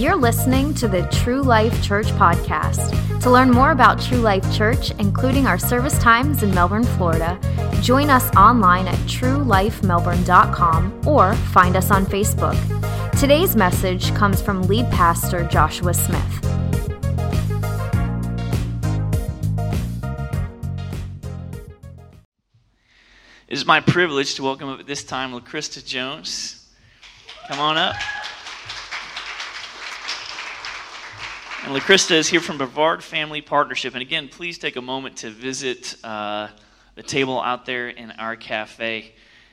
You're listening to the True Life Church podcast. To learn more about True Life Church, including our service times in Melbourne, Florida, join us online at truelifemelbourne.com or find us on Facebook. Today's message comes from lead pastor Joshua Smith. It is my privilege to welcome up at this time LaCrista Jones. Come on up. And LaCrista is here from Brevard Family Partnership. And again, please take a moment to visit the table out there in our cafe.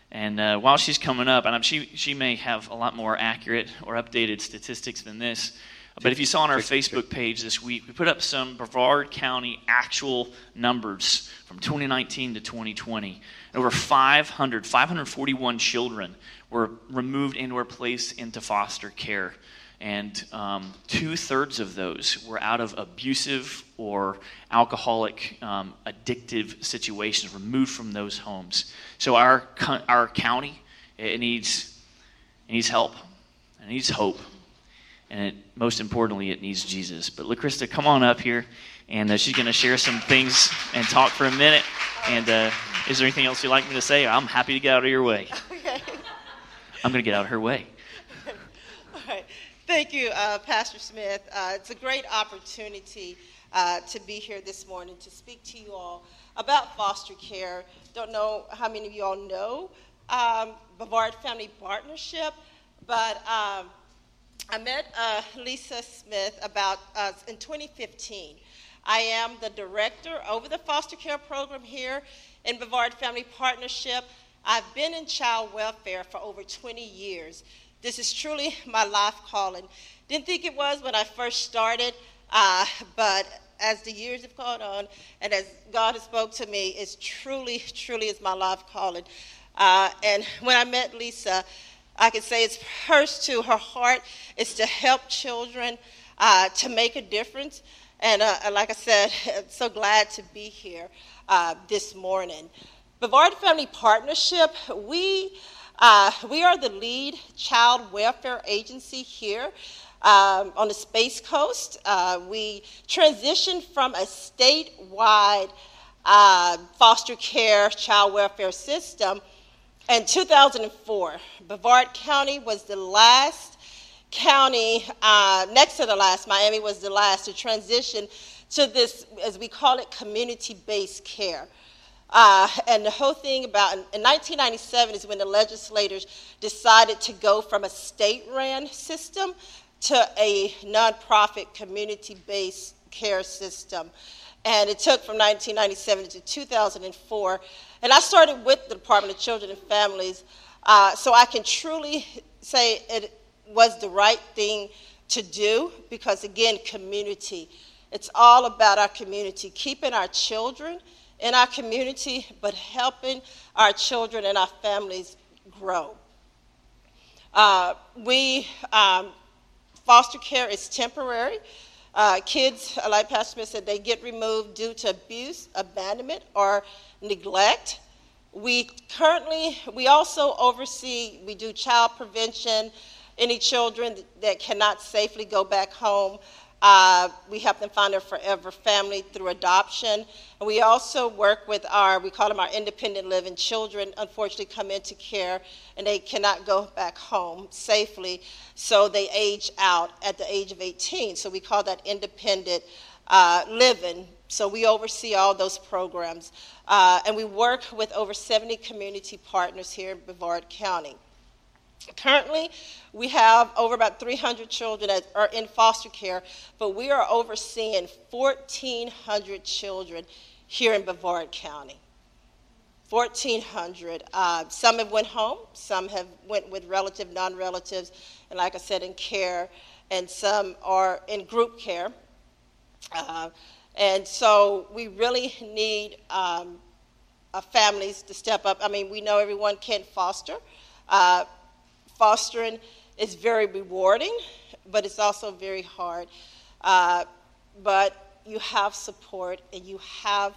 And while she's coming up, and she may have a lot more accurate or updated statistics than this, but if you saw on our Facebook page this week, we put up some Brevard County actual numbers from 2019 to 2020. And over 541 children were removed and were placed into foster care. And 2/3 of those were out of abusive or alcoholic, addictive situations, removed from those homes. So our county, it needs help. It needs hope. And most importantly, it needs Jesus. But LaCrista, come on up here, and she's going to share some things and talk for a minute. And is there anything else you'd like me to say? I'm happy to get out of your way. Okay. I'm going to get out of her way. All right. Thank you, Pastor Smith. It's a great opportunity to be here this morning to speak to you all about foster care. Don't know how many of you all know Brevard Family Partnership, but I met Lisa Smith about in 2015. I am the director over the foster care program here in Brevard Family Partnership. I've been in child welfare for over 20 years. This is truly my life calling. Didn't think it was when I first started, but as the years have gone on and as God has spoke to me, it's truly is my life calling. And when I met Lisa, I can say it's hers too. Her heart is to help children to make a difference. And like I said, I'm so glad to be here this morning. Brevard Family Partnership, we are the lead child welfare agency here on the Space Coast. We transitioned from a statewide foster care child welfare system. In 2004, Brevard County was the last county, next to the last, Miami was the last to transition to this, as we call it, community-based care. And the whole thing about, in 1997 is when the legislators decided to go from a state-ran system to a nonprofit community-based care system. And it took from 1997 to 2004. And I started with the Department of Children and Families, so I can truly say it was the right thing to do because, again, community. It's all about our community, keeping our children in our community, but helping our children and our families grow. Foster care is temporary. Kids, like Pastor Smith said, they get removed due to abuse, abandonment, or neglect. We also oversee, we do child prevention, any children that cannot safely go back home. We help them find their forever family through adoption. And we also work with we call them our independent living children, unfortunately come into care and they cannot go back home safely, so they age out at the age of 18. So we call that independent living. So we oversee all those programs. And we work with over 70 community partners here in Brevard County. Currently, we have over about 300 children that are in foster care, but we are overseeing 1,400 children here in Brevard County. 1,400. Some have went home, some have went with relative, non-relatives, and like I said, in care, and some are in group care. And so we really need families to step up. I mean, we know everyone can't foster. Fostering is very rewarding, but it's also very hard. But you have support and you have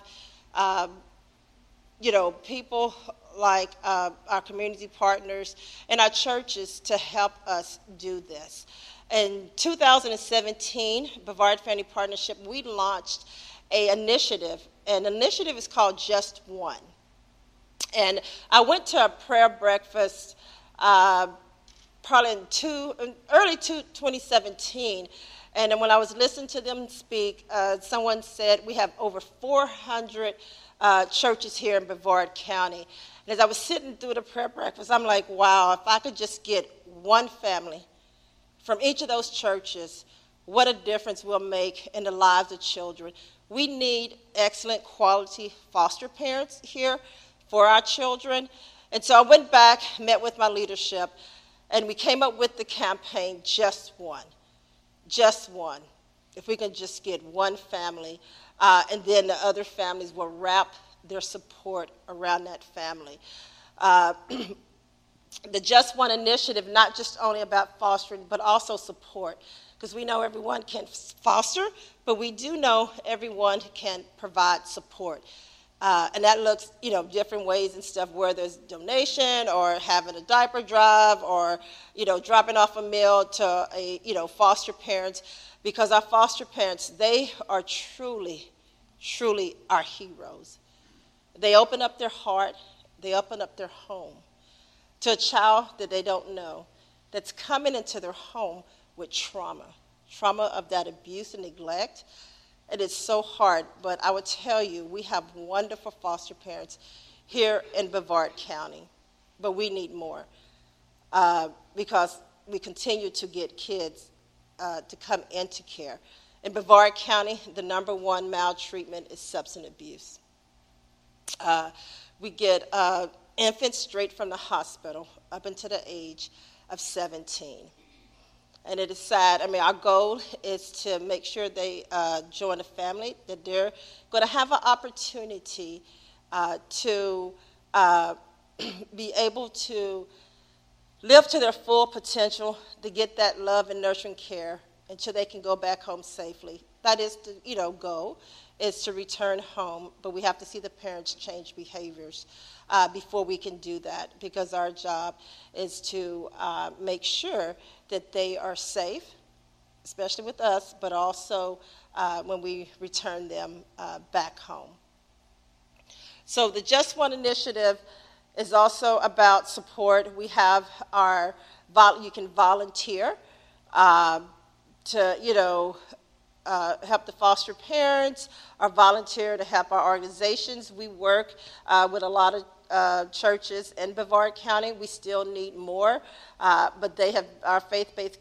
you know, people like our community partners and our churches to help us do this. In 2017, Brevard Family Partnership, we launched an initiative. An initiative is called Just One. And I went to a prayer breakfast probably in early 2017. And then when I was listening to them speak, someone said we have over 400 churches here in Brevard County. And as I was sitting through the prayer breakfast, I'm like, wow, if I could just get one family from each of those churches, what a difference we'll make in the lives of children. We need excellent quality foster parents here for our children. And so I went back, met with my leadership, and we came up with the campaign, Just One. Just one. If we can just get one family, and then the other families will wrap their support around that family. The Just One initiative, not just only about fostering, but also support, because we know everyone can foster, but we do know everyone can provide support. And that looks, you know, different ways and stuff, whether it's donation or having a diaper drive or, you know, dropping off a meal to a, you know, foster parents, because our foster parents, they are truly, truly our heroes. They open up their heart, they open up their home to a child that they don't know that's coming into their home with trauma of that abuse and neglect. It is so hard, but I would tell you, we have wonderful foster parents here in Brevard County, but we need more because we continue to get kids to come into care. In Brevard County, the number one maltreatment is substance abuse. We get infants straight from the hospital up until the age of 17. And it is sad. I mean, our goal is to make sure they join a family, that they're going to have an opportunity to be able to live to their full potential, to get that love and nurturing care until they can go back home safely. That is the, you know, goal, is to return home, but we have to see the parents change behaviors before we can do that, because our job is to make sure that they are safe, especially with us, but also when we return them back home. So the Just One initiative is also about support. We have our, you can volunteer to, you know, help the foster parents or volunteer to help our organizations. We work with a lot of churches in Brevard County. We still need more, but they have, our faith-based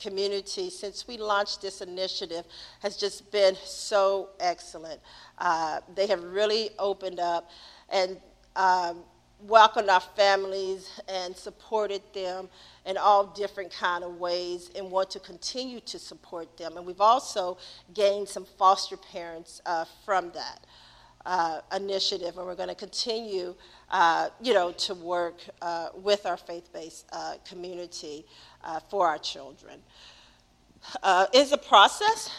community, since we launched this initiative, has just been so excellent. They have really opened up and welcomed our families and supported them in all different kind of ways, and want to continue to support them. And we've also gained some foster parents from that initiative, and we're going to continue, you know, to work with our faith-based community for our children. It's a process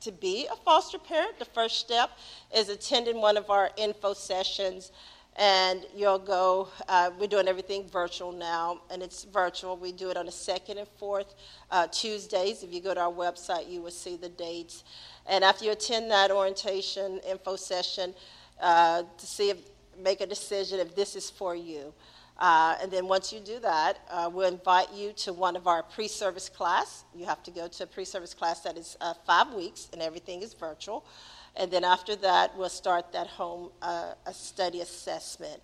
to be a foster parent. The first step is attending one of our info sessions, and you'll go, we're doing everything virtual now, and it's virtual. We do it on the second and fourth Tuesdays. If you go to our website, you will see the dates. And after you attend that orientation info session, to see if, make a decision if this is for you. And then once you do that, we'll invite you to one of our pre-service class. You have to go to a pre-service class that is 5 weeks, and everything is virtual. And then after that, we'll start that home study assessment.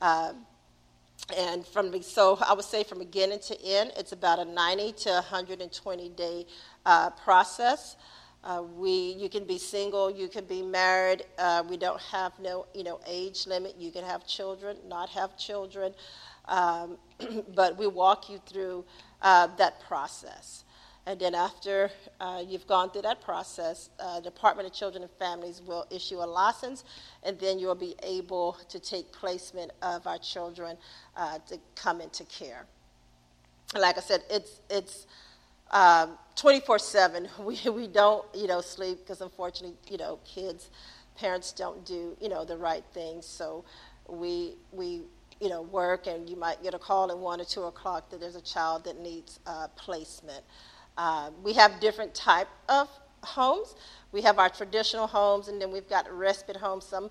And so I would say from beginning to end, it's about a 90 to 120 day process. You can be single, you can be married. We don't have no age limit. You can have children, not have children, but we walk you through that process. And then after you've gone through that process, the Department of Children and Families will issue a license, and then you'll be able to take placement of our children to come into care. Like I said, it's 24/7. We don't sleep, because unfortunately, kids parents don't do, you know, the right things. So we you know, work, and you might get a call at 1 or 2 o'clock that there's a child that needs placement. We have different type of homes. We have our traditional homes, and then we've got respite homes. Some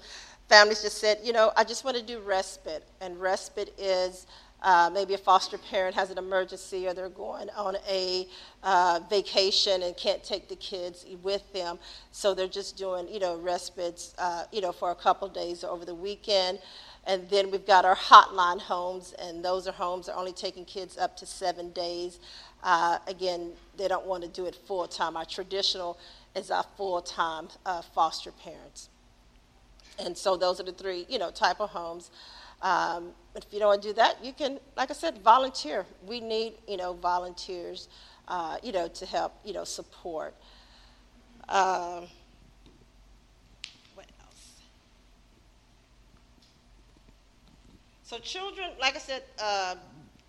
families just said, you know, I just want to do respite. And respite is maybe a foster parent has an emergency, or they're going on a vacation and can't take the kids with them. So they're just doing, you know, respites, you know, for a couple days over the weekend. And then we've got our hotline homes, and those are homes that are only taking kids up to 7 days. Again, they don't want to do it full-time. Our traditional is our full-time foster parents. And so those are the three, you know, type of homes. If you don't want to do that, you can, like I said, volunteer. We need, you know, volunteers, you know, to help, you know, support. What else? So children, like I said,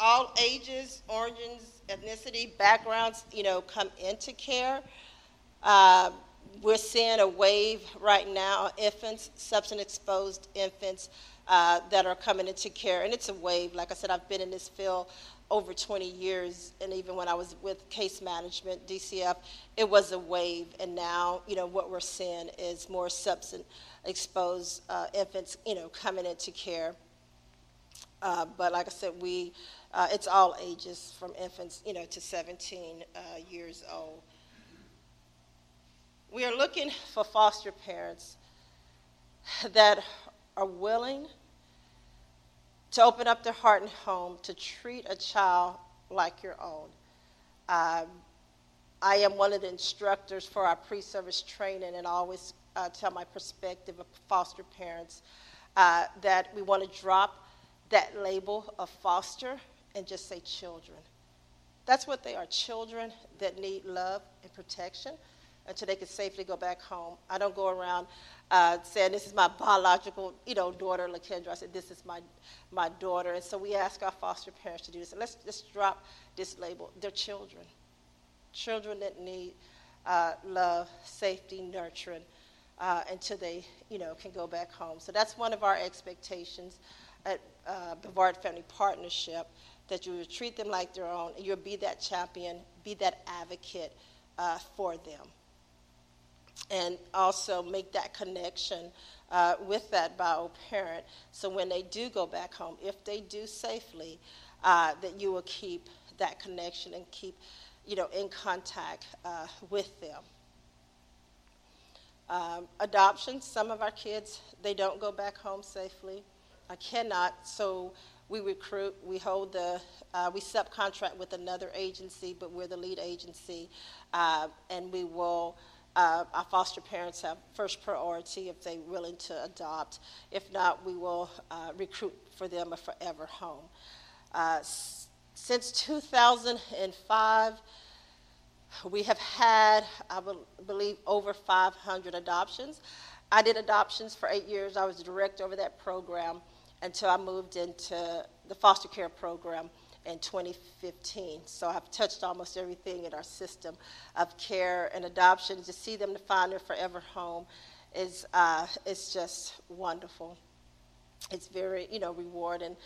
all ages, origins, ethnicity, backgrounds, you know, come into care. We're seeing a wave right now of infants, substance-exposed infants, that are coming into care, and it's a wave. Like I said, I've been in this field over 20 years, and even when I was with case management, DCF, it was a wave, and now, you know, what we're seeing is more substance-exposed infants, you know, coming into care. But like I said, it's all ages, from infants, you know, to 17 years old. We are looking for foster parents that are willing to open up their heart and home to treat a child like your own. I am one of the instructors for our pre-service training, and I always tell my perspective of foster parents that we want to drop that label of foster and just say children. That's what they are, children that need love and protection until they can safely go back home. I don't go around saying this is my biological, you know, daughter, Lakendra. I said this is my daughter. And so we ask our foster parents to do this. And let's drop this label. They're children. Children that need love, safety, nurturing until they, you know, can go back home. So that's one of our expectations at Brevard Family Partnership, that you will treat them like their own. You'll be that champion, be that advocate for them. And also make that connection with that bio parent, so when they do go back home, if they do safely, that you will keep that connection and keep, you know, in contact with them. Adoption, some of our kids, they don't go back home safely. I cannot, so we recruit, we hold we subcontract with another agency, but we're the lead agency, and we will. Our foster parents have first priority if they're willing to adopt. If not, we will recruit for them a forever home. Since 2005, we have had, I believe, over 500 adoptions. I did adoptions for 8 years. I was the director over that program until I moved into the foster care program in 2015. So I've touched almost everything in our system of care and adoption. To see them to find their forever home is it's just wonderful. It's very, you know, rewarding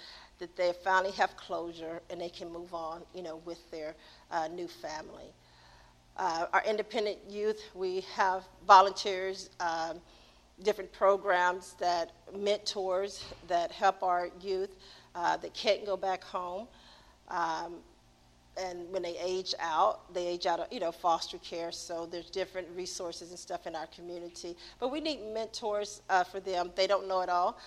that they finally have closure and they can move on, you know, with their new family. Our independent youth, we have volunteers, different programs, that mentors that help our youth that can't go back home. And when they age out of, you know, foster care, so there's different resources and stuff in our community. But we need mentors for them. They don't know it all.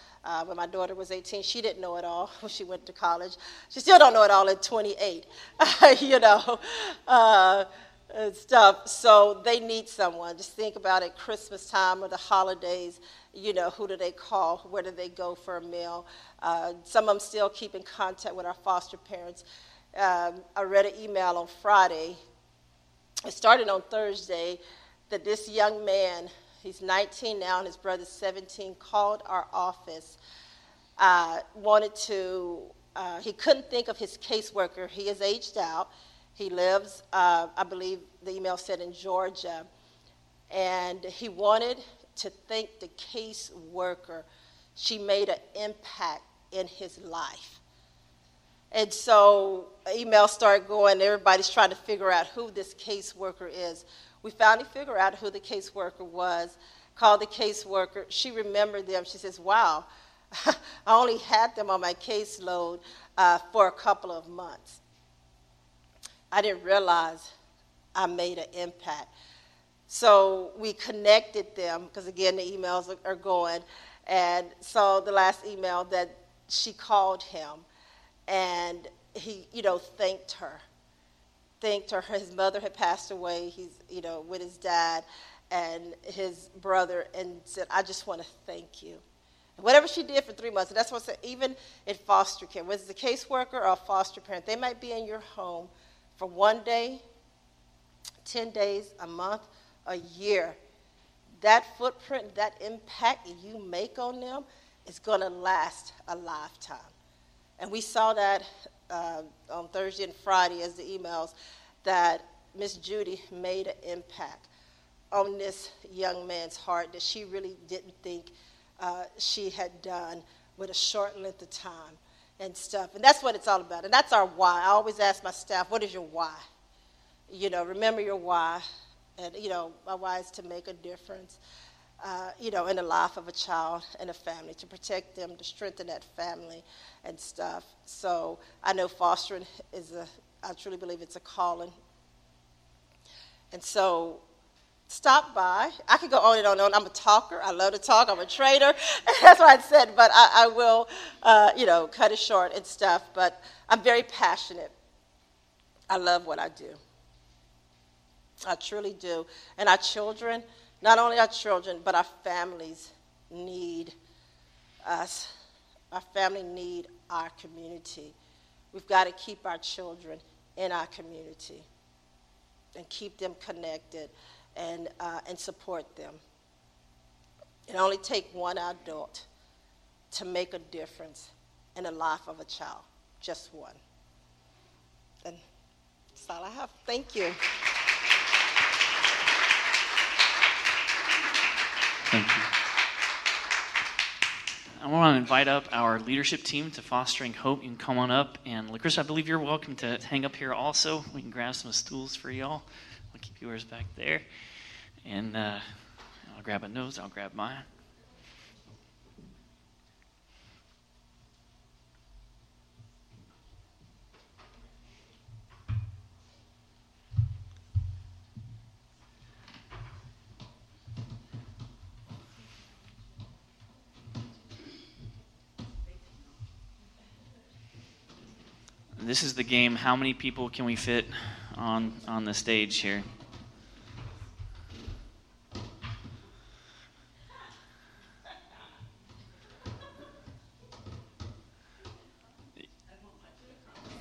When my daughter was 18, she didn't know it all when she went to college. She still don't know it all at 28, you know, and stuff. So they need someone. Just think about it, Christmas time or the holidays. You know, who do they call? Where do they go for a meal? Some of them still keep in contact with our foster parents. I read an email on Friday. It started on Thursday that this young man, he's 19 now and his brother's 17, called our office, he couldn't think of his caseworker. He is aged out. He lives, I believe the email said, in Georgia. And he wanted to think the case worker, she made an impact in his life. And so emails start going. Everybody's trying to figure out who this caseworker is. We finally figure out who the caseworker was, called the caseworker. She remembered them. She says, wow, I only had them on my caseload for a couple of months. I didn't realize I made an impact. So we connected them, because, again, the emails are going. And so the last email that she called him, and he, thanked her. His mother had passed away. He's, with his dad and his brother, and said, I just want to thank you. And whatever she did for 3 months, and that's what I said, even in foster care, whether it's a caseworker or a foster parent, they might be in your home for one day, 10 days, a month, a year. That footprint, that impact you make on them is going to last a lifetime. And we saw that on Thursday and Friday as the emails, that Miss Judy made an impact on this young man's heart that she really didn't think she had done with a short length of time and stuff. And that's what it's all about. And that's our why. I always ask my staff, what is your why? Remember your why. And, my why is to make a difference, in the life of a child and a family, to protect them, to strengthen that family and stuff. So I know fostering I truly believe it's a calling. And so stop by. I could go on and on and on. I'm a talker. I love to talk. I'm a trader. That's what I said, but I will, cut it short and stuff. But I'm very passionate. I love what I do. I truly do. And our children, not only our children, but our families need us. Our family need our community. We've got to keep our children in our community and keep them connected and support them. It only takes one adult to make a difference in the life of a child, just one. And that's all I have. Thank you. Thank you. I want to invite up our leadership team to Fostering Hope. You can come on up. And LaCrista, I believe you're welcome to hang up here also. We can grab some stools for y'all. I'll keep yours back there. And I'll grab a nose. I'll grab mine. This is the game. How many people can we fit on the stage here?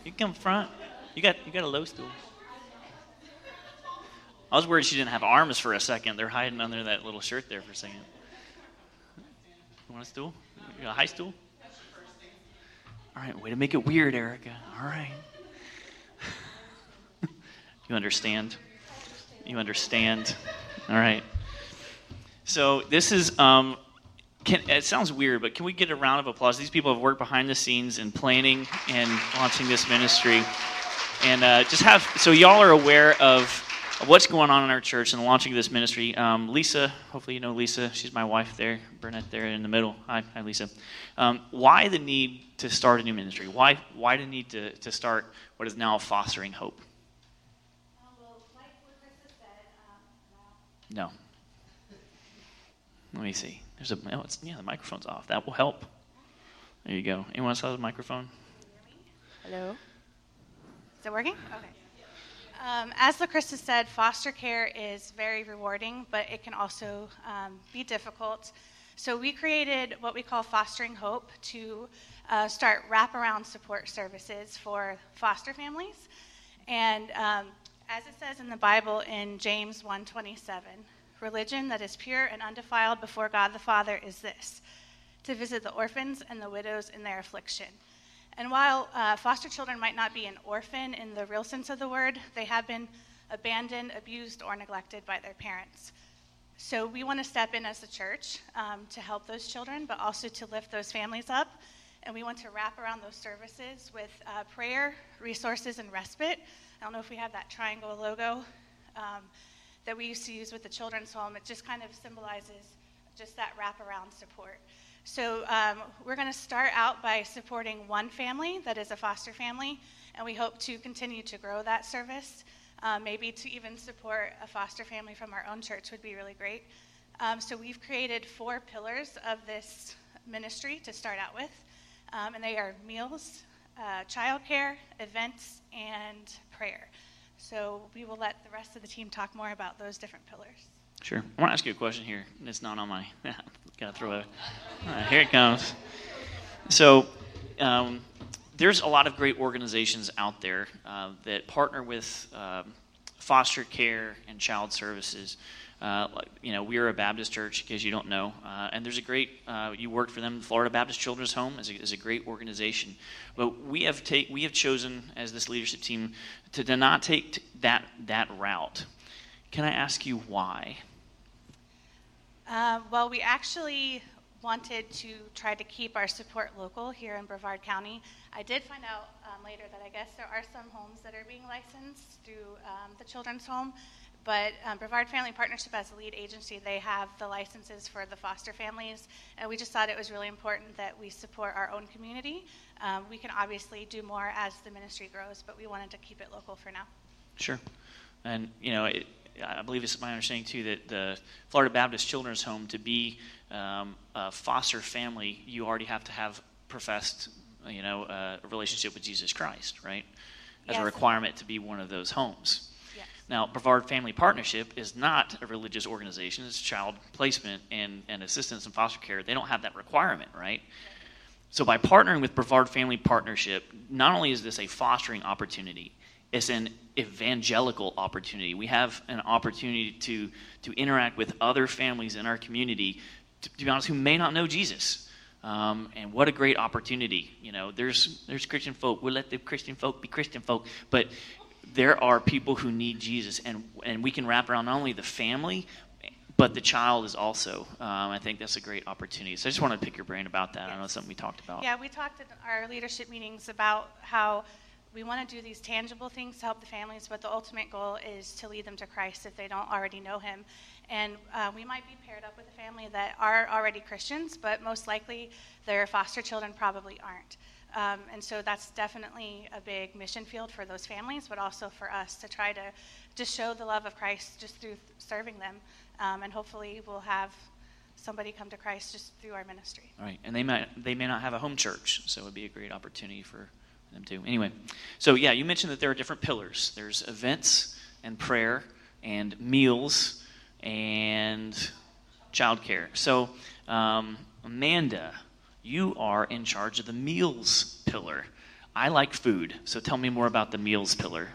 You come front. You got a low stool. I was worried she didn't have arms for a second. They're hiding under that little shirt there for a second. You want a stool? You got a high stool? All right, way to make it weird, Erica. All right. You understand? You understand. All right. So this is, it sounds weird, but can we get a round of applause? These people have worked behind the scenes in planning and launching this ministry. And so y'all are aware of what's going on in our church and the launching of this ministry. Lisa, hopefully you know Lisa. She's my wife there, Burnett there in the middle. Hi Lisa. Why the need to start a new ministry? Why the need to start what is now Fostering Hope? Like what Krista said, no. Let me see. There's the microphone's off. That will help. There you go. Anyone else has a microphone? Hello? Is it working? Okay. As LaCrista said, foster care is very rewarding, but it can also be difficult. So we created what we call Fostering Hope to start wraparound support services for foster families. And as it says in the Bible in James 1:27, religion that is pure and undefiled before God the Father is this, to visit the orphans and the widows in their affliction. And while foster children might not be an orphan in the real sense of the word, they have been abandoned, abused, or neglected by their parents. So we want to step in as a church to help those children, but also to lift those families up. And we want to wrap around those services with prayer, resources, and respite. I don't know if we have that triangle logo that we used to use with the children's home. It just kind of symbolizes just that wraparound support. So we're going to start out by supporting one family that is a foster family, and we hope to continue to grow that service. Maybe to even support a foster family from our own church would be really great. So we've created 4 pillars of this ministry to start out with, and they are meals, childcare, events, and prayer. So we will let the rest of the team talk more about those different pillars. Sure. I want to ask you a question here. It's not on my... Got to throw it. All right, here it comes. So there's a lot of great organizations out there that partner with foster care and child services. We are a Baptist church, in case you don't know. And there's a great, you work for them, the Florida Baptist Children's Home is a great organization. But we have chosen as this leadership team to not take that route. Can I ask you why? Well, we actually wanted to try to keep our support local here in Brevard County. I did find out later that I guess there are some homes that are being licensed through the children's home, but Brevard Family Partnership as the lead agency, they have the licenses for the foster families, and we just thought it was really important that we support our own community. We can obviously do more as the ministry grows, but we wanted to keep it local for now. Sure. And, I believe it's my understanding, too, that the Florida Baptist Children's Home, to be a foster family, you already have to have professed, a relationship with Jesus Christ, right? As yes. A requirement to be one of those homes. Yes. Now, Brevard Family Partnership is not a religious organization. It's child placement and assistance and foster care. They don't have that requirement, right? Yes. So by partnering with Brevard Family Partnership, not only is this a fostering opportunity, it's an evangelical opportunity. We have an opportunity to interact with other families in our community, to be honest, who may not know Jesus. And what a great opportunity. There's Christian folk. We'll let the Christian folk be Christian folk. But there are people who need Jesus, and we can wrap around not only the family, but the child is also. I think that's a great opportunity. So I just want to pick your brain about that. Yes. I know it's something we talked about. Yeah, we talked at our leadership meetings about how we want to do these tangible things to help the families, but the ultimate goal is to lead them to Christ if they don't already know him. And we might be paired up with a family that are already Christians, but most likely their foster children probably aren't. And so that's definitely a big mission field for those families, but also for us to try to just show the love of Christ just through serving them. And hopefully we'll have somebody come to Christ just through our ministry. All right, and they may not have a home church, so it would be a great opportunity for them too. Anyway, so yeah, you mentioned that there are different pillars. There's events and prayer and meals and childcare. So Amanda, you are in charge of the meals pillar. I like food, so tell me more about the meals pillar.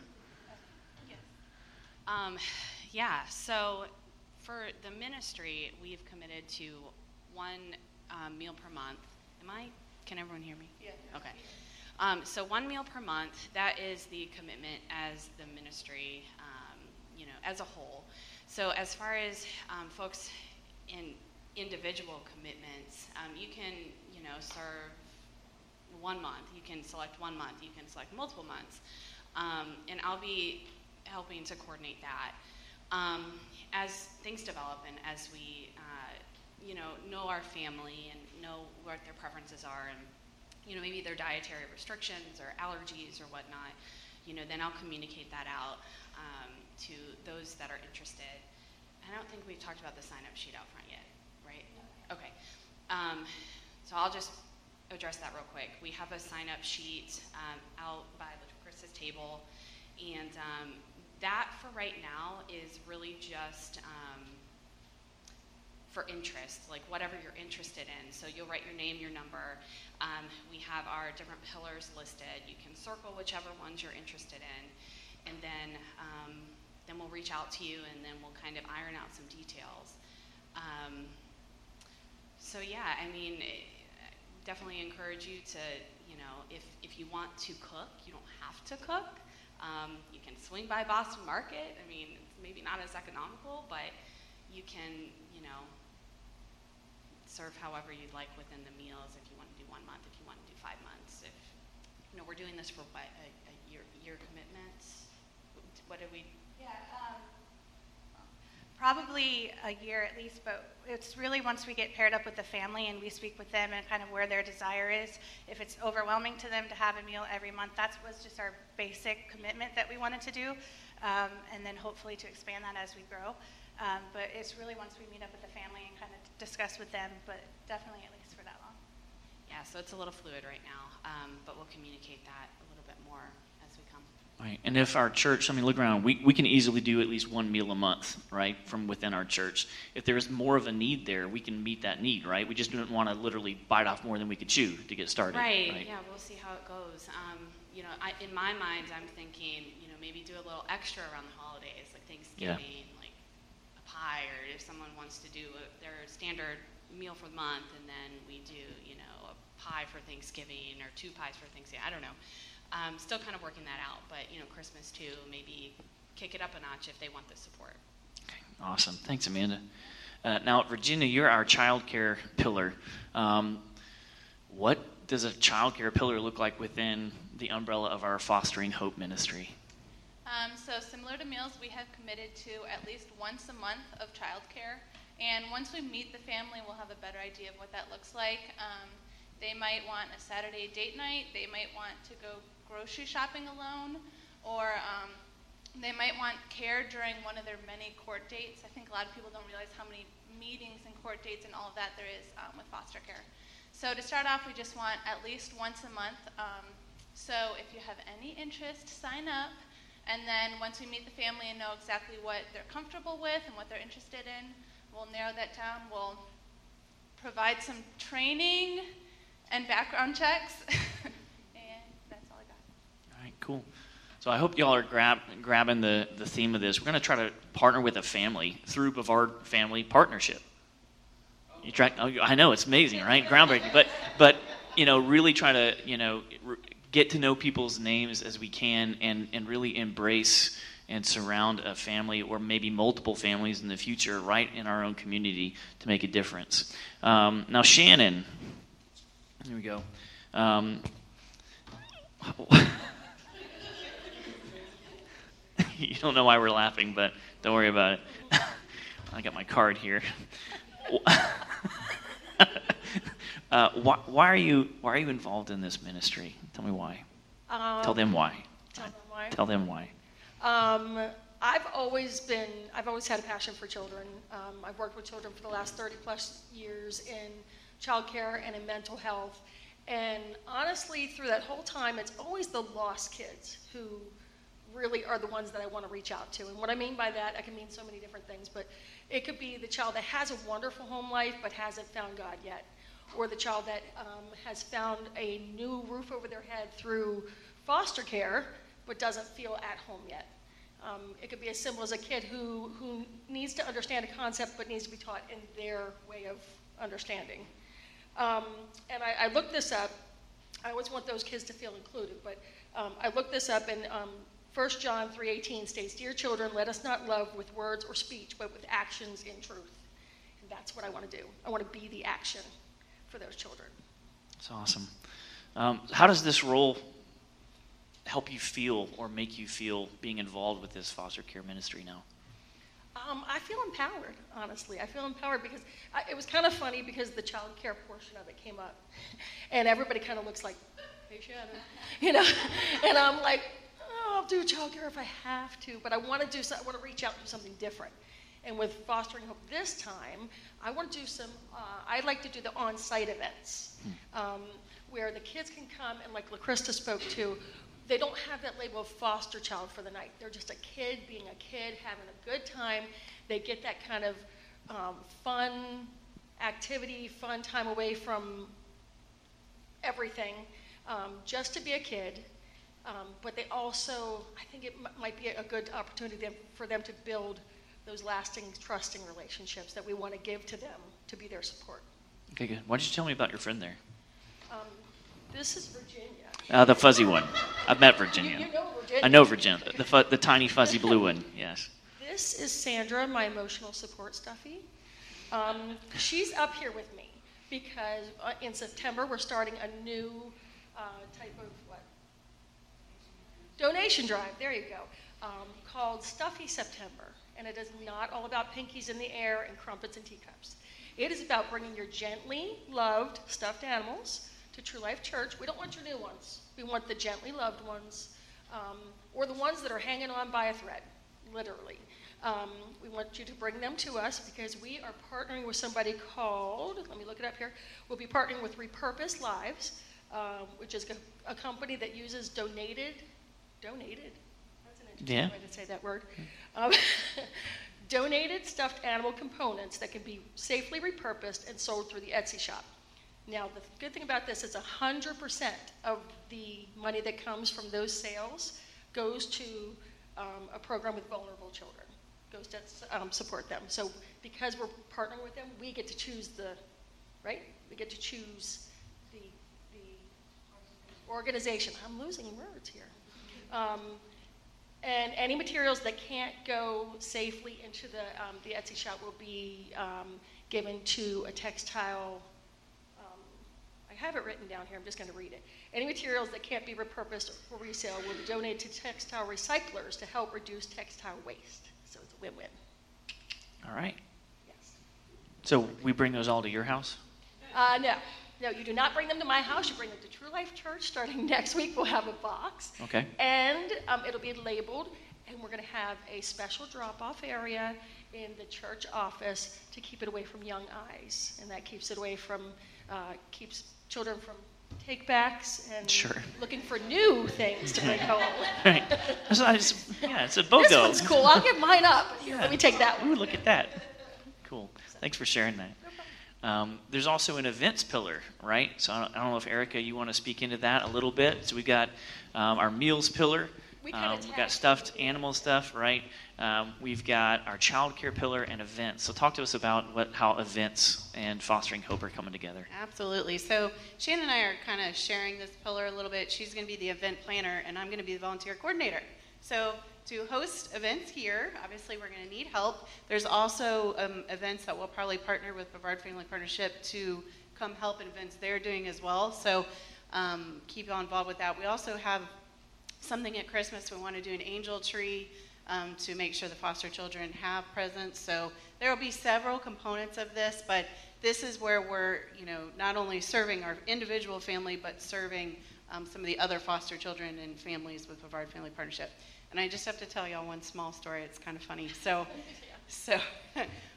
So for the ministry, we've committed to one meal per month. Can everyone hear me? Yeah. Okay. So one meal per month, that is the commitment as the ministry, as a whole. So as far as folks in individual commitments, you can, serve 1 month. You can select 1 month. You can select multiple months. And I'll be helping to coordinate that. As things develop and as we, know our family and know what their preferences are and maybe their dietary restrictions or allergies or whatnot, then I'll communicate that out to those that are interested. I don't think we've talked about the sign-up sheet out front yet, right? No. Okay. So I'll just address that real quick. We have a sign-up sheet out by Chris's table, and that for right now is really just for interest, like whatever you're interested in. So you'll write your name, your number. We have our different pillars listed. You can circle whichever ones you're interested in, and then we'll reach out to you, and then we'll kind of iron out some details. Definitely encourage you to, if you want to cook, you don't have to cook. You can swing by Boston Market. Maybe not as economical, but you can, you know, serve however you'd like within the meals. If you want to do 1 month, if you want to do 5 months, if, you know, we're doing this for what, a year commitments. What did we? Yeah. Probably a year at least, but it's really once we get paired up with the family and we speak with them and kind of where their desire is. If it's overwhelming to them to have a meal every month, that was just our basic commitment that we wanted to do, and then hopefully to expand that as we grow. But it's really once we meet up with the family and kind of discuss with them, but definitely at least for that long. Yeah, so it's a little fluid right now, but we'll communicate that a little bit more as we come. Right. And if our church, I mean, look around, we can easily do at least one meal a month, right, from within our church. If there is more of a need there, we can meet that need, right? We just don't want to literally bite off more than we could chew to get started. Right. Yeah, we'll see how it goes. You know, in my mind, I'm thinking, you know, maybe do a little extra around the holidays, like Thanksgiving, like a pie, or if someone wants to do their standard meal for the month, and then we do, you know, a pie for Thanksgiving or two pies for Thanksgiving. I don't know. Still kind of working that out, but, you know, Christmas too, maybe kick it up a notch if they want the support. Okay, awesome. Thanks, Amanda. Now, Virginia, you're our child care pillar. What does a child care pillar look like within the umbrella of our Fostering Hope ministry? So similar to meals, we have committed to at least once a month of child care. And once we meet the family, we'll have a better idea of what that looks like. They might want a Saturday date night. They might want to go grocery shopping alone, or they might want care during one of their many court dates. I think a lot of people don't realize how many meetings and court dates and all of that there is with foster care. So to start off, we just want at least once a month. So if you have any interest, sign up. And then once we meet the family and know exactly what they're comfortable with and what they're interested in, we'll narrow that down. We'll provide some training and background checks. Cool. So I hope y'all are grabbing the theme of this. We're going to try to partner with a family through Brevard Family Partnership. You try, I know it's amazing, right? Groundbreaking. But you know, really try to, you know, get to know people's names as we can, and really embrace and surround a family or maybe multiple families in the future, right in our own community, to make a difference. Now, Shannon, here we go. You don't know why we're laughing, but don't worry about it. I got my card here. Why are you involved in this ministry? Tell me why. Tell them why. I've always had a passion for children. I've worked with children for the last 30 plus years in childcare and in mental health. And honestly, through that whole time, it's always the lost kids who really are the ones that I want to reach out to. And what I mean by that, I can mean so many different things, but it could be the child that has a wonderful home life but hasn't found God yet, or the child that has found a new roof over their head through foster care but doesn't feel at home yet. It could be as simple as a kid who needs to understand a concept but needs to be taught in their way of understanding. And I looked this up. I always want those kids to feel included, but I looked this up, and 1 John 3.18 states, "Dear children, let us not love with words or speech, but with actions in truth." And that's what I want to do. I want to be the action for those children. That's awesome. How does this role help you feel or make you feel being involved with this foster care ministry now? I feel empowered, honestly. I feel empowered because it was kind of funny because the child care portion of it came up, and everybody kind of looks like, "Hey, Shannon," you know, and I'm like, I'll do childcare if I have to, but I want to do. So I want to reach out and do something different. And with Fostering Hope this time, I want to do some. I'd like to do the on-site events where the kids can come, and like LaCrista spoke to, they don't have that label of foster child for the night. They're just a kid being a kid, having a good time. They get that kind of fun activity, fun time away from everything, just to be a kid. But they also, I think it might be a good opportunity for them to build those lasting, trusting relationships that we want to give to them to be their support. Okay, good. Why don't you tell me about your friend there? This is Virginia. The fuzzy one. I've met Virginia. You know Virginia. I know Virginia. The tiny, fuzzy blue one, yes. This is Sandra, my emotional support stuffy. She's up here with me because in September we're starting a new type of what? Donation drive, there you go, called Stuffy September. And it is not all about pinkies in the air and crumpets and teacups. It is about bringing your gently loved stuffed animals to True Life Church. We don't want your new ones. We want the gently loved ones, or the ones that are hanging on by a thread, literally. We want you to bring them to us because we are partnering with somebody called, let me look it up here, we'll be partnering with Repurposed Lives, which is a company that uses donated, that's an interesting way to say that word, donated stuffed animal components that can be safely repurposed and sold through the Etsy shop. Now, the good thing about this is 100% of the money that comes from those sales goes to a program with vulnerable children, goes to support them. So because we're partnering with them, we get to choose the, right? We get to choose the organization. I'm losing words here. And any materials that can't go safely into the Etsy shop will be given to a textile, I have it written down here, I'm just going to read it. Any materials that can't be repurposed for resale will be donated to textile recyclers to help reduce textile waste. So it's a win-win. All right. Yes. So we bring those all to your house? No, you do not bring them to my house. You bring them to True Life Church. Starting next week, we'll have a box. Okay. And it'll be labeled, and we're going to have a special drop-off area in the church office to keep it away from young eyes, and that keeps it away from keeps children from take-backs and looking for new things to bring home. Right. So it's a BOGO. This one's cool. I'll give mine up. Yeah. Let me take that one. Ooh, look at that. Cool. Thanks for sharing that. There's also an events pillar, right? So I don't know if, Erica, you want to speak into that a little bit. So we've got our meals pillar. We've got stuffed animal stuff, right? We've got our childcare pillar and events. So talk to us about how events and fostering hope are coming together. Absolutely. So Shannon and I are kind of sharing this pillar a little bit. She's going to be the event planner, and I'm going to be the volunteer coordinator. So to host events here, obviously we're going to need help. There's also events that we'll probably partner with Brevard Family Partnership to come help in events they're doing as well. So keep involved with that. We also have something at Christmas. We want to do an angel tree to make sure the foster children have presents. So there will be several components of this, but this is where we're, not only serving our individual family, but serving some of the other foster children and families with Brevard Family Partnership. And I just have to tell y'all one small story. It's kind of funny. So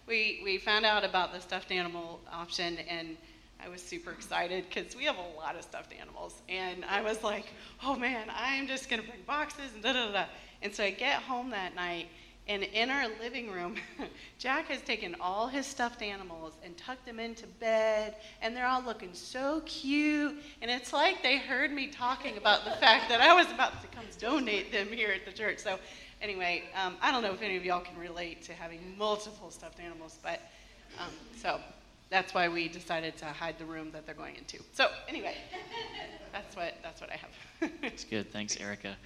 we found out about the stuffed animal option, and I was super excited because we have a lot of stuffed animals. And I was like, oh, man, I'm just going to bring boxes and da-da-da. And so I get home that night, and in our living room, Jack has taken all his stuffed animals and tucked them into bed, and they're all looking so cute. And it's like they heard me talking about the fact that I was about to come donate them here at the church. So anyway, I don't know if any of y'all can relate to having multiple stuffed animals, but so that's why we decided to hide the room that they're going into. So anyway, that's what I have. That's good. Thanks, Erica.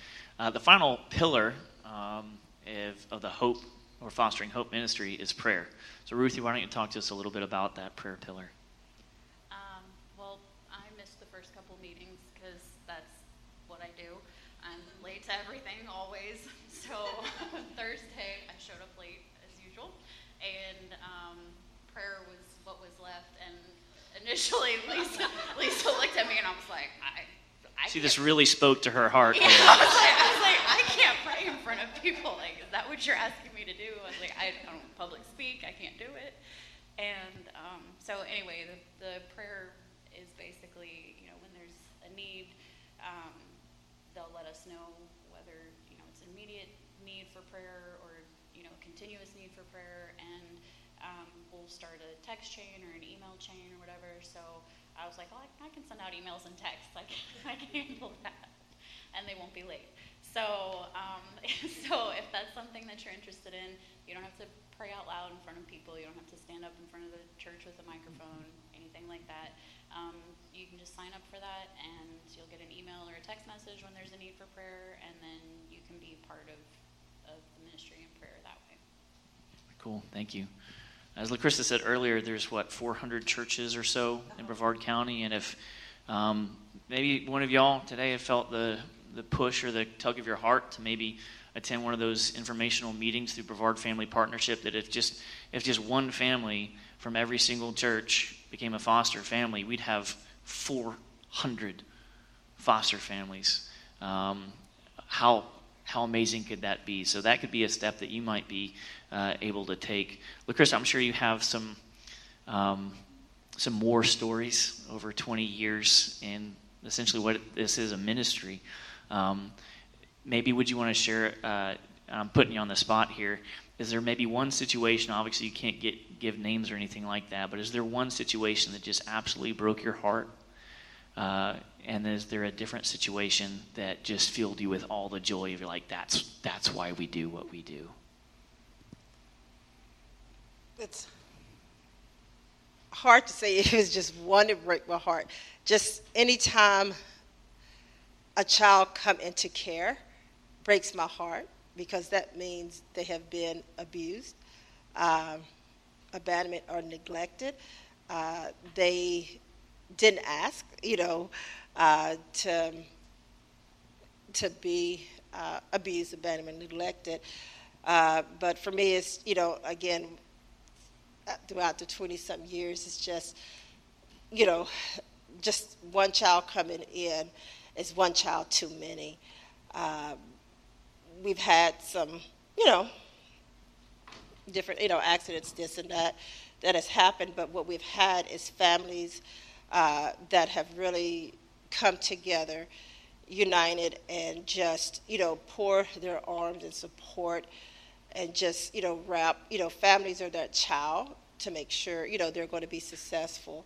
The final pillar of the Hope or Fostering Hope Ministry is prayer. So Ruthie, why don't you talk to us a little bit about that prayer pillar? Well, I missed the first couple meetings because that's what I do. I'm late to everything always. So Thursday I showed up late as usual, and prayer was what was left. And initially Lisa looked at me and I was like, I can't. This really spoke to her heart. Yeah, I was like, I can't pray in front of people. Like, is that what you're asking me to do? I was like, I don't public speak. I can't do it. And so anyway, the prayer is basically, when there's a need, they'll let us know whether, it's an immediate need for prayer or, continuous need for prayer. And we'll start a text chain or an email chain or whatever. So I was like, I can send out emails and texts. I can handle that. And they won't be late. So so if that's something that you're interested in, you don't have to pray out loud in front of people. You don't have to stand up in front of the church with a microphone, anything like that. You can just sign up for that, and you'll get an email or a text message when there's a need for prayer, and then you can be part of the ministry and prayer that way. Cool, thank you. As LaCrista said earlier, there's, 400 churches or so in Brevard County, and if maybe one of y'all today have felt the push or the tug of your heart to maybe attend one of those informational meetings through Brevard Family Partnership, that if just one family from every single church became a foster family, we'd have 400 foster families. How amazing could that be? So that could be a step that you might be able to take. LaCrista, I'm sure you have some more stories over 20 years in essentially what this is, a ministry. Maybe would you want to share, I'm putting you on the spot here, is there maybe one situation, obviously you can't give names or anything like that, but is there one situation that just absolutely broke your heart? And is there a different situation that just filled you with all the joy? You're like, that's why we do what we do. It's hard to say it was just one that broke my heart. Just any time a child come into care breaks my heart, because that means they have been abused, abandoned, or neglected. They didn't ask, to be abused, abandoned, neglected. But for me, it's, again, throughout the 20-something years, it's just, just one child coming in is one child too many. We've had some, different, accidents, this and that has happened. But what we've had is families that have really come together, united, and just, pour their arms and support, and just, wrap, families are that child to make sure, they're going to be successful.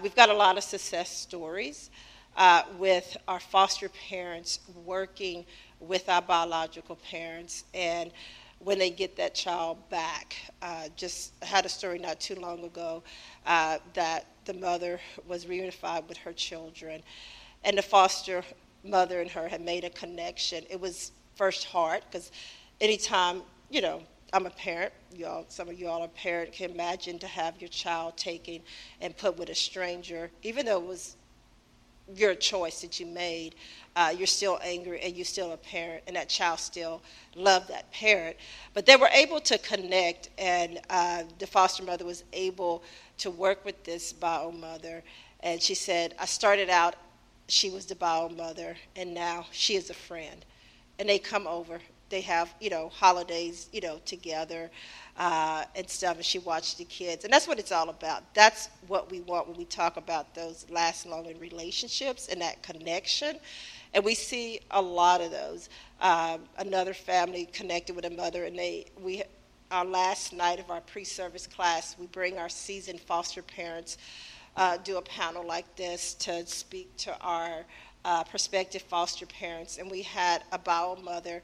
We've got a lot of success stories with our foster parents working with our biological parents, and when they get that child back. Just had a story not too long ago that the mother was reunified with her children, and the foster mother and her had made a connection. It was first hard, because anytime, I'm a parent, some of you all are parents, can imagine to have your child taken and put with a stranger, even though it was your choice that you made, you're still angry and you're still a parent, and that child still loved that parent. But they were able to connect, and the foster mother was able to work with this bio mother, and she said, I started out, she was the bio mother, and now she is a friend. And they come over, they have, holidays, together and stuff, and she watched the kids. And that's what it's all about. That's what we want when we talk about those last-long relationships and that connection. And we see a lot of those. Another family connected with a mother, and our last night of our pre-service class, we bring our seasoned foster parents, do a panel like this to speak to our prospective foster parents. And we had a bio mother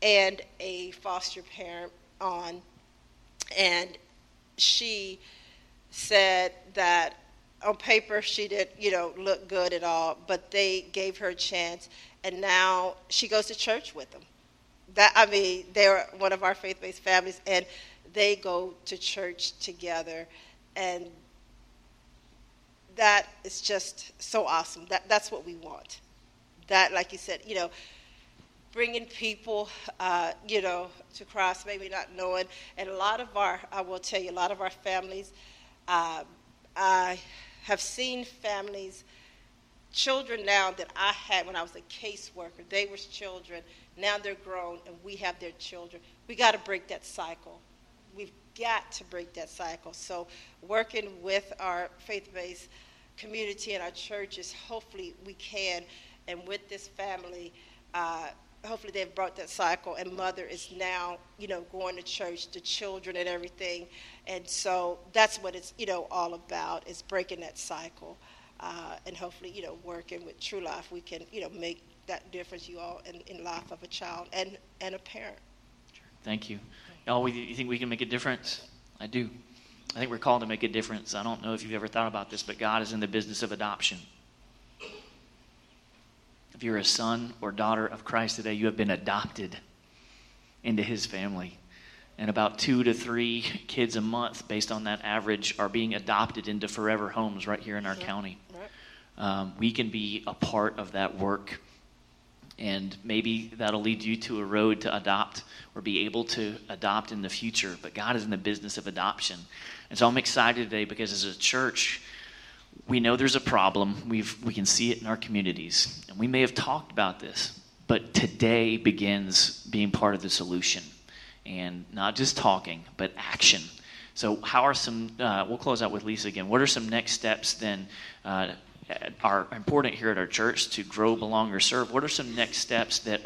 and a foster parent on, and she said that on paper she did, look good at all, but they gave her a chance, and now she goes to church with them. They're one of our faith-based families, and they go to church together, and that is just so awesome. That's what we want. That, like you said, bringing people, to Christ, maybe not knowing. And a lot of our families, I have seen families, children now that I had when I was a caseworker, they were children, now they're grown, and we have their children. We got to break that cycle. We've got to break that cycle. So working with our faith-based community and our churches, hopefully we can, and with this family, hopefully they've brought that cycle, and mother is now, going to church, the children and everything. And so that's what it's, all about, is breaking that cycle. And hopefully, working with True Life, we can, make that difference, you all, in life of a child and a parent. Thank you. Y'all, you think we can make a difference? I do. I think we're called to make a difference. I don't know if you've ever thought about this, but God is in the business of adoption. If you're a son or daughter of Christ today, you have been adopted into his family. and about 2 to 3 kids a month, based on that average, are being adopted into forever homes right here in our county. We can be a part of that work, and maybe that'll lead you to a road to adopt or be able to adopt in the future, but God is in the business of adoption. And so I'm excited today because as a church, we know there's a problem. We can see it in our communities, and we may have talked about this, but today begins being part of the solution, and not just talking, but action. So how are some, we'll close out with Lisa again. What are some next steps then are important here at our church to grow, belong, or serve? What are some next steps that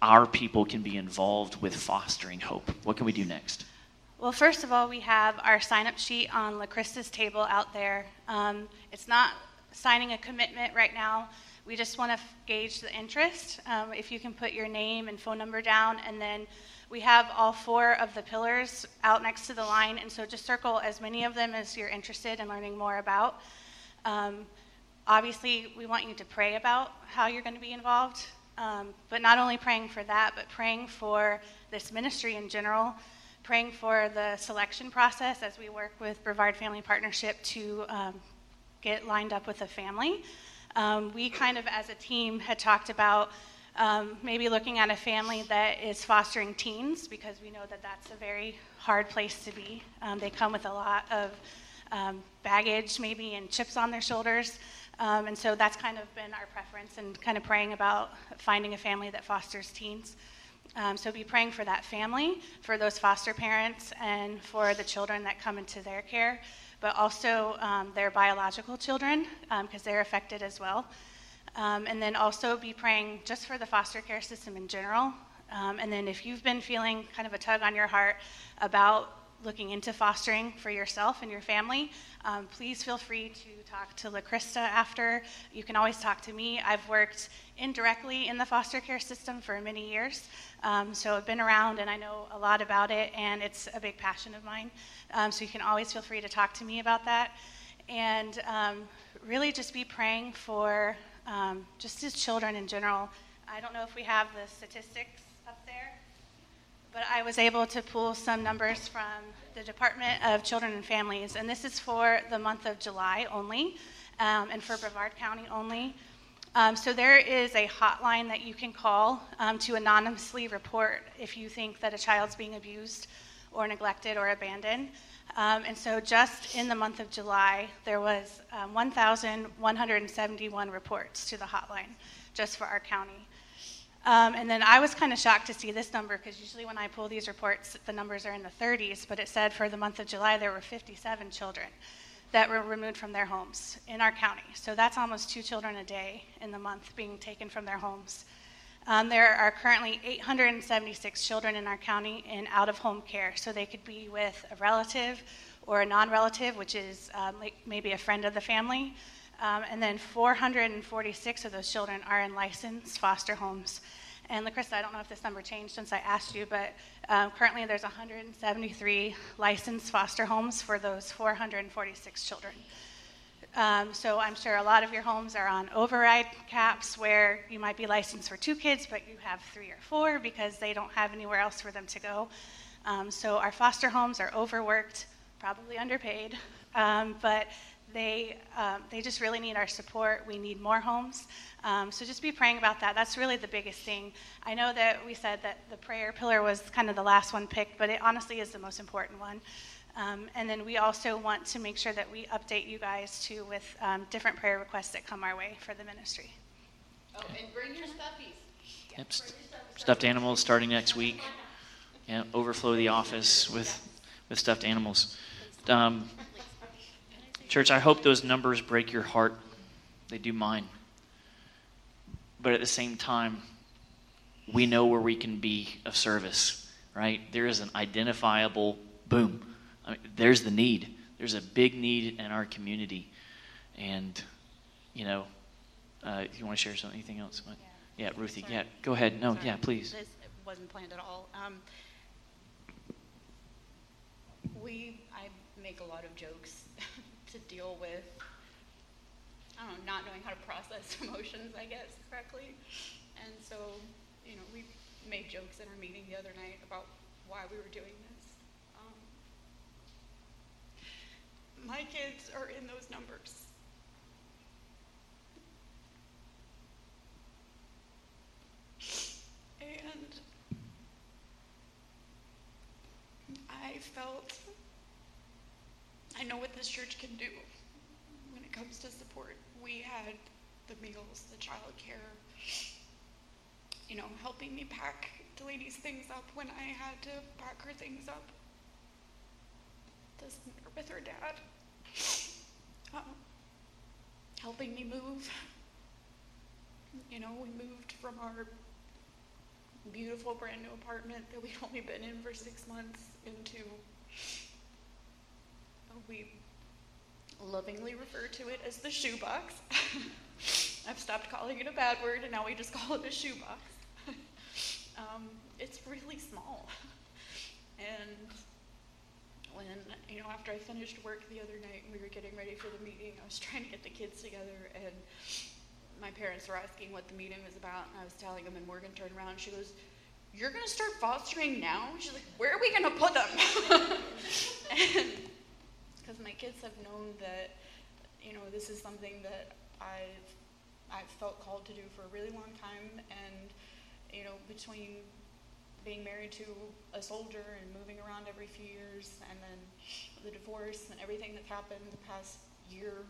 our people can be involved with fostering hope? What can we do next? Well, first of all, we have our sign-up sheet on LaCrista's table out there. It's not signing a commitment right now. We just want to gauge the interest. If you can put your name and phone number down, and then we have all 4 of the pillars out next to the line, and so just circle as many of them as you're interested in learning more about. Obviously, we want you to pray about how you're going to be involved, but not only praying for that, but praying for this ministry in general, praying for the selection process as we work with Brevard Family Partnership to get lined up with a family. We kind of, as a team, had talked about maybe looking at a family that is fostering teens, because we know that that's a very hard place to be. They come with a lot of baggage maybe and chips on their shoulders. And so that's kind of been our preference, and kind of praying about finding a family that fosters teens. So be praying for that family, for those foster parents, and for the children that come into their care, but also their biological children, because they're affected as well. And then also be praying just for the foster care system in general. And then if you've been feeling kind of a tug on your heart about looking into fostering for yourself and your family, please feel free to talk to LaCrista after. You can always talk to me. I've worked indirectly in the foster care system for many years, so I've been around and I know a lot about it, and it's a big passion of mine. So you can always feel free to talk to me about that. And really just be praying for just as children in general. I don't know if we have the statistics up there, but I was able to pull some numbers from the Department of Children and Families, and this is for the month of July only, and for Brevard County only. So there is a hotline that you can call to anonymously report if you think that a child's being abused or neglected or abandoned. And so just in the month of July, there was 1,171 reports to the hotline just for our county. And then I was kind of shocked to see this number, because usually when I pull these reports, the numbers are in the 30s, but it said for the month of July, there were 57 children that were removed from their homes in our county. So that's almost 2 children a day in the month being taken from their homes. There are currently 876 children in our county in out-of-home care, so they could be with a relative or a non-relative, which is like maybe a friend of the family. And then 446 of those children are in licensed foster homes. And LaCrista, I don't know if this number changed since I asked you, but currently there's 173 licensed foster homes for those 446 children. So I'm sure a lot of your homes are on override caps, where you might be licensed for 2 kids, but you have 3 or 4 because they don't have anywhere else for them to go. So our foster homes are overworked, probably underpaid, but they just really need our support. We need more homes. So just be praying about that. That's really the biggest thing. I know that we said that the prayer pillar was kind of the last one picked, but it honestly is the most important one. And then we also want to make sure that we update you guys, too, with different prayer requests that come our way for the ministry. Oh, and bring your stuffies. Yeah, yep. Stuffed animals starting next week. Yeah, overflow the office with stuffed animals. Church, I hope those numbers break your heart. They do mine. But at the same time, we know where we can be of service, right? There is an identifiable boom. I mean, there's the need. There's a big need in our community. And, you know, if you want to share something, anything else? Yeah, Ruthie, sorry. Yeah, go ahead. No, sorry. Yeah, please. This wasn't planned at all. I make a lot of jokes to deal with, I don't know, not knowing how to process emotions, I guess, correctly. And so, you know, we made jokes in our meeting the other night about why we we were doing this. My kids are in those numbers. And I know what this church can do when it comes to support. We had the meals, the child care, you know, helping me pack the lady's things up when I had to pack her things up. This with her dad. Helping me move. You know, we moved from our beautiful brand new apartment that we'd only been in for 6 months into, we lovingly refer to it as the shoebox. I've stopped calling it a bad word and now we just call it a shoebox. It's really small. And when, you know, after I finished work the other night and we were getting ready for the meeting, I was trying to get the kids together and my parents were asking what the meeting was about, and I was telling them, and Morgan turned around and she goes, "You're gonna start fostering now?" She's like, "Where are we gonna put them?" Because my kids have known that, you know, this is something that I've felt called to do for a really long time, and, you know, between being married to a soldier and moving around every few years, and then the divorce and everything that's happened the past year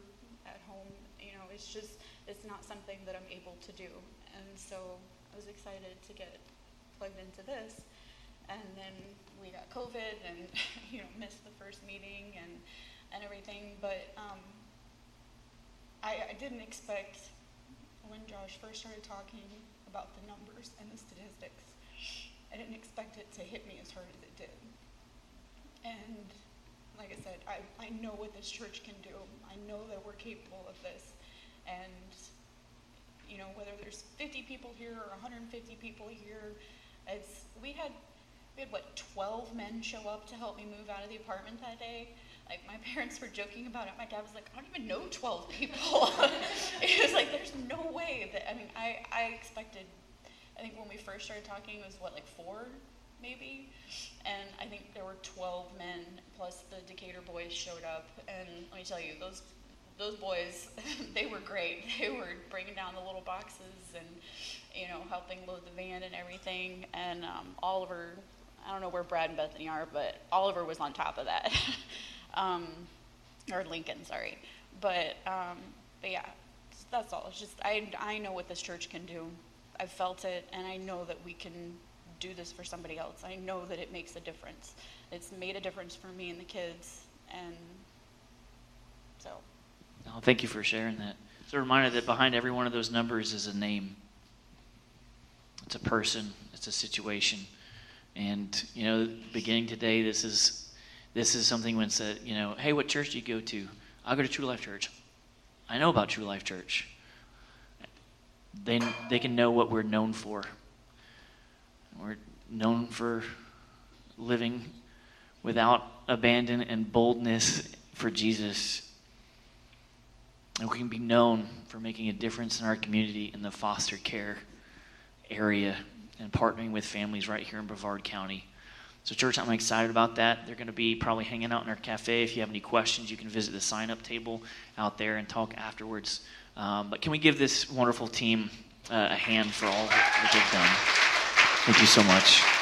at home, you know, it's just, it's not something that I'm able to do. And so I was excited to get plugged into this. And then we got COVID and, you know, missed the first meeting and everything. But I didn't expect, when Josh first started talking about the numbers and the statistics, I didn't expect it to hit me as hard as it did. And like I said, I know what this church can do. I know that we're capable of this. And, you know, whether there's 50 people here or 150 people here, it's, we had what, 12 men show up to help me move out of the apartment that day. Like, my parents were joking about it. My dad was like, "I don't even know 12 people." It was like, there's no way that, I mean, I expected, I think when we first started talking, it was what, like 4? Maybe, and I think there were 12 men, plus the Decatur boys showed up, and let me tell you, those boys, they were great. They were bringing down the little boxes and, you know, helping load the van and everything, and Oliver, I don't know where Brad and Bethany are, but Oliver was on top of that, or Lincoln, sorry, but yeah, that's all. It's just, I know what this church can do. I've felt it, and I know that we can do this for somebody else. I know that it makes a difference. It's made a difference for me and the kids, and so. Oh, thank you for sharing that. It's a reminder that behind every one of those numbers is a name. It's a person. It's a situation. And, you know, beginning today, this is something when said, you know, "Hey, what church do you go to?" "I'll go to True Life Church." I know about True Life Church. They can know what we're known for. We're known for living without abandon and boldness for Jesus. And we can be known for making a difference in our community in the foster care area and partnering with families right here in Brevard County. So, church, I'm excited about that. They're going to be probably hanging out in our cafe. If you have any questions, you can visit the sign-up table out there and talk afterwards. But can we give this wonderful team a hand for all that they've done? Thank you so much.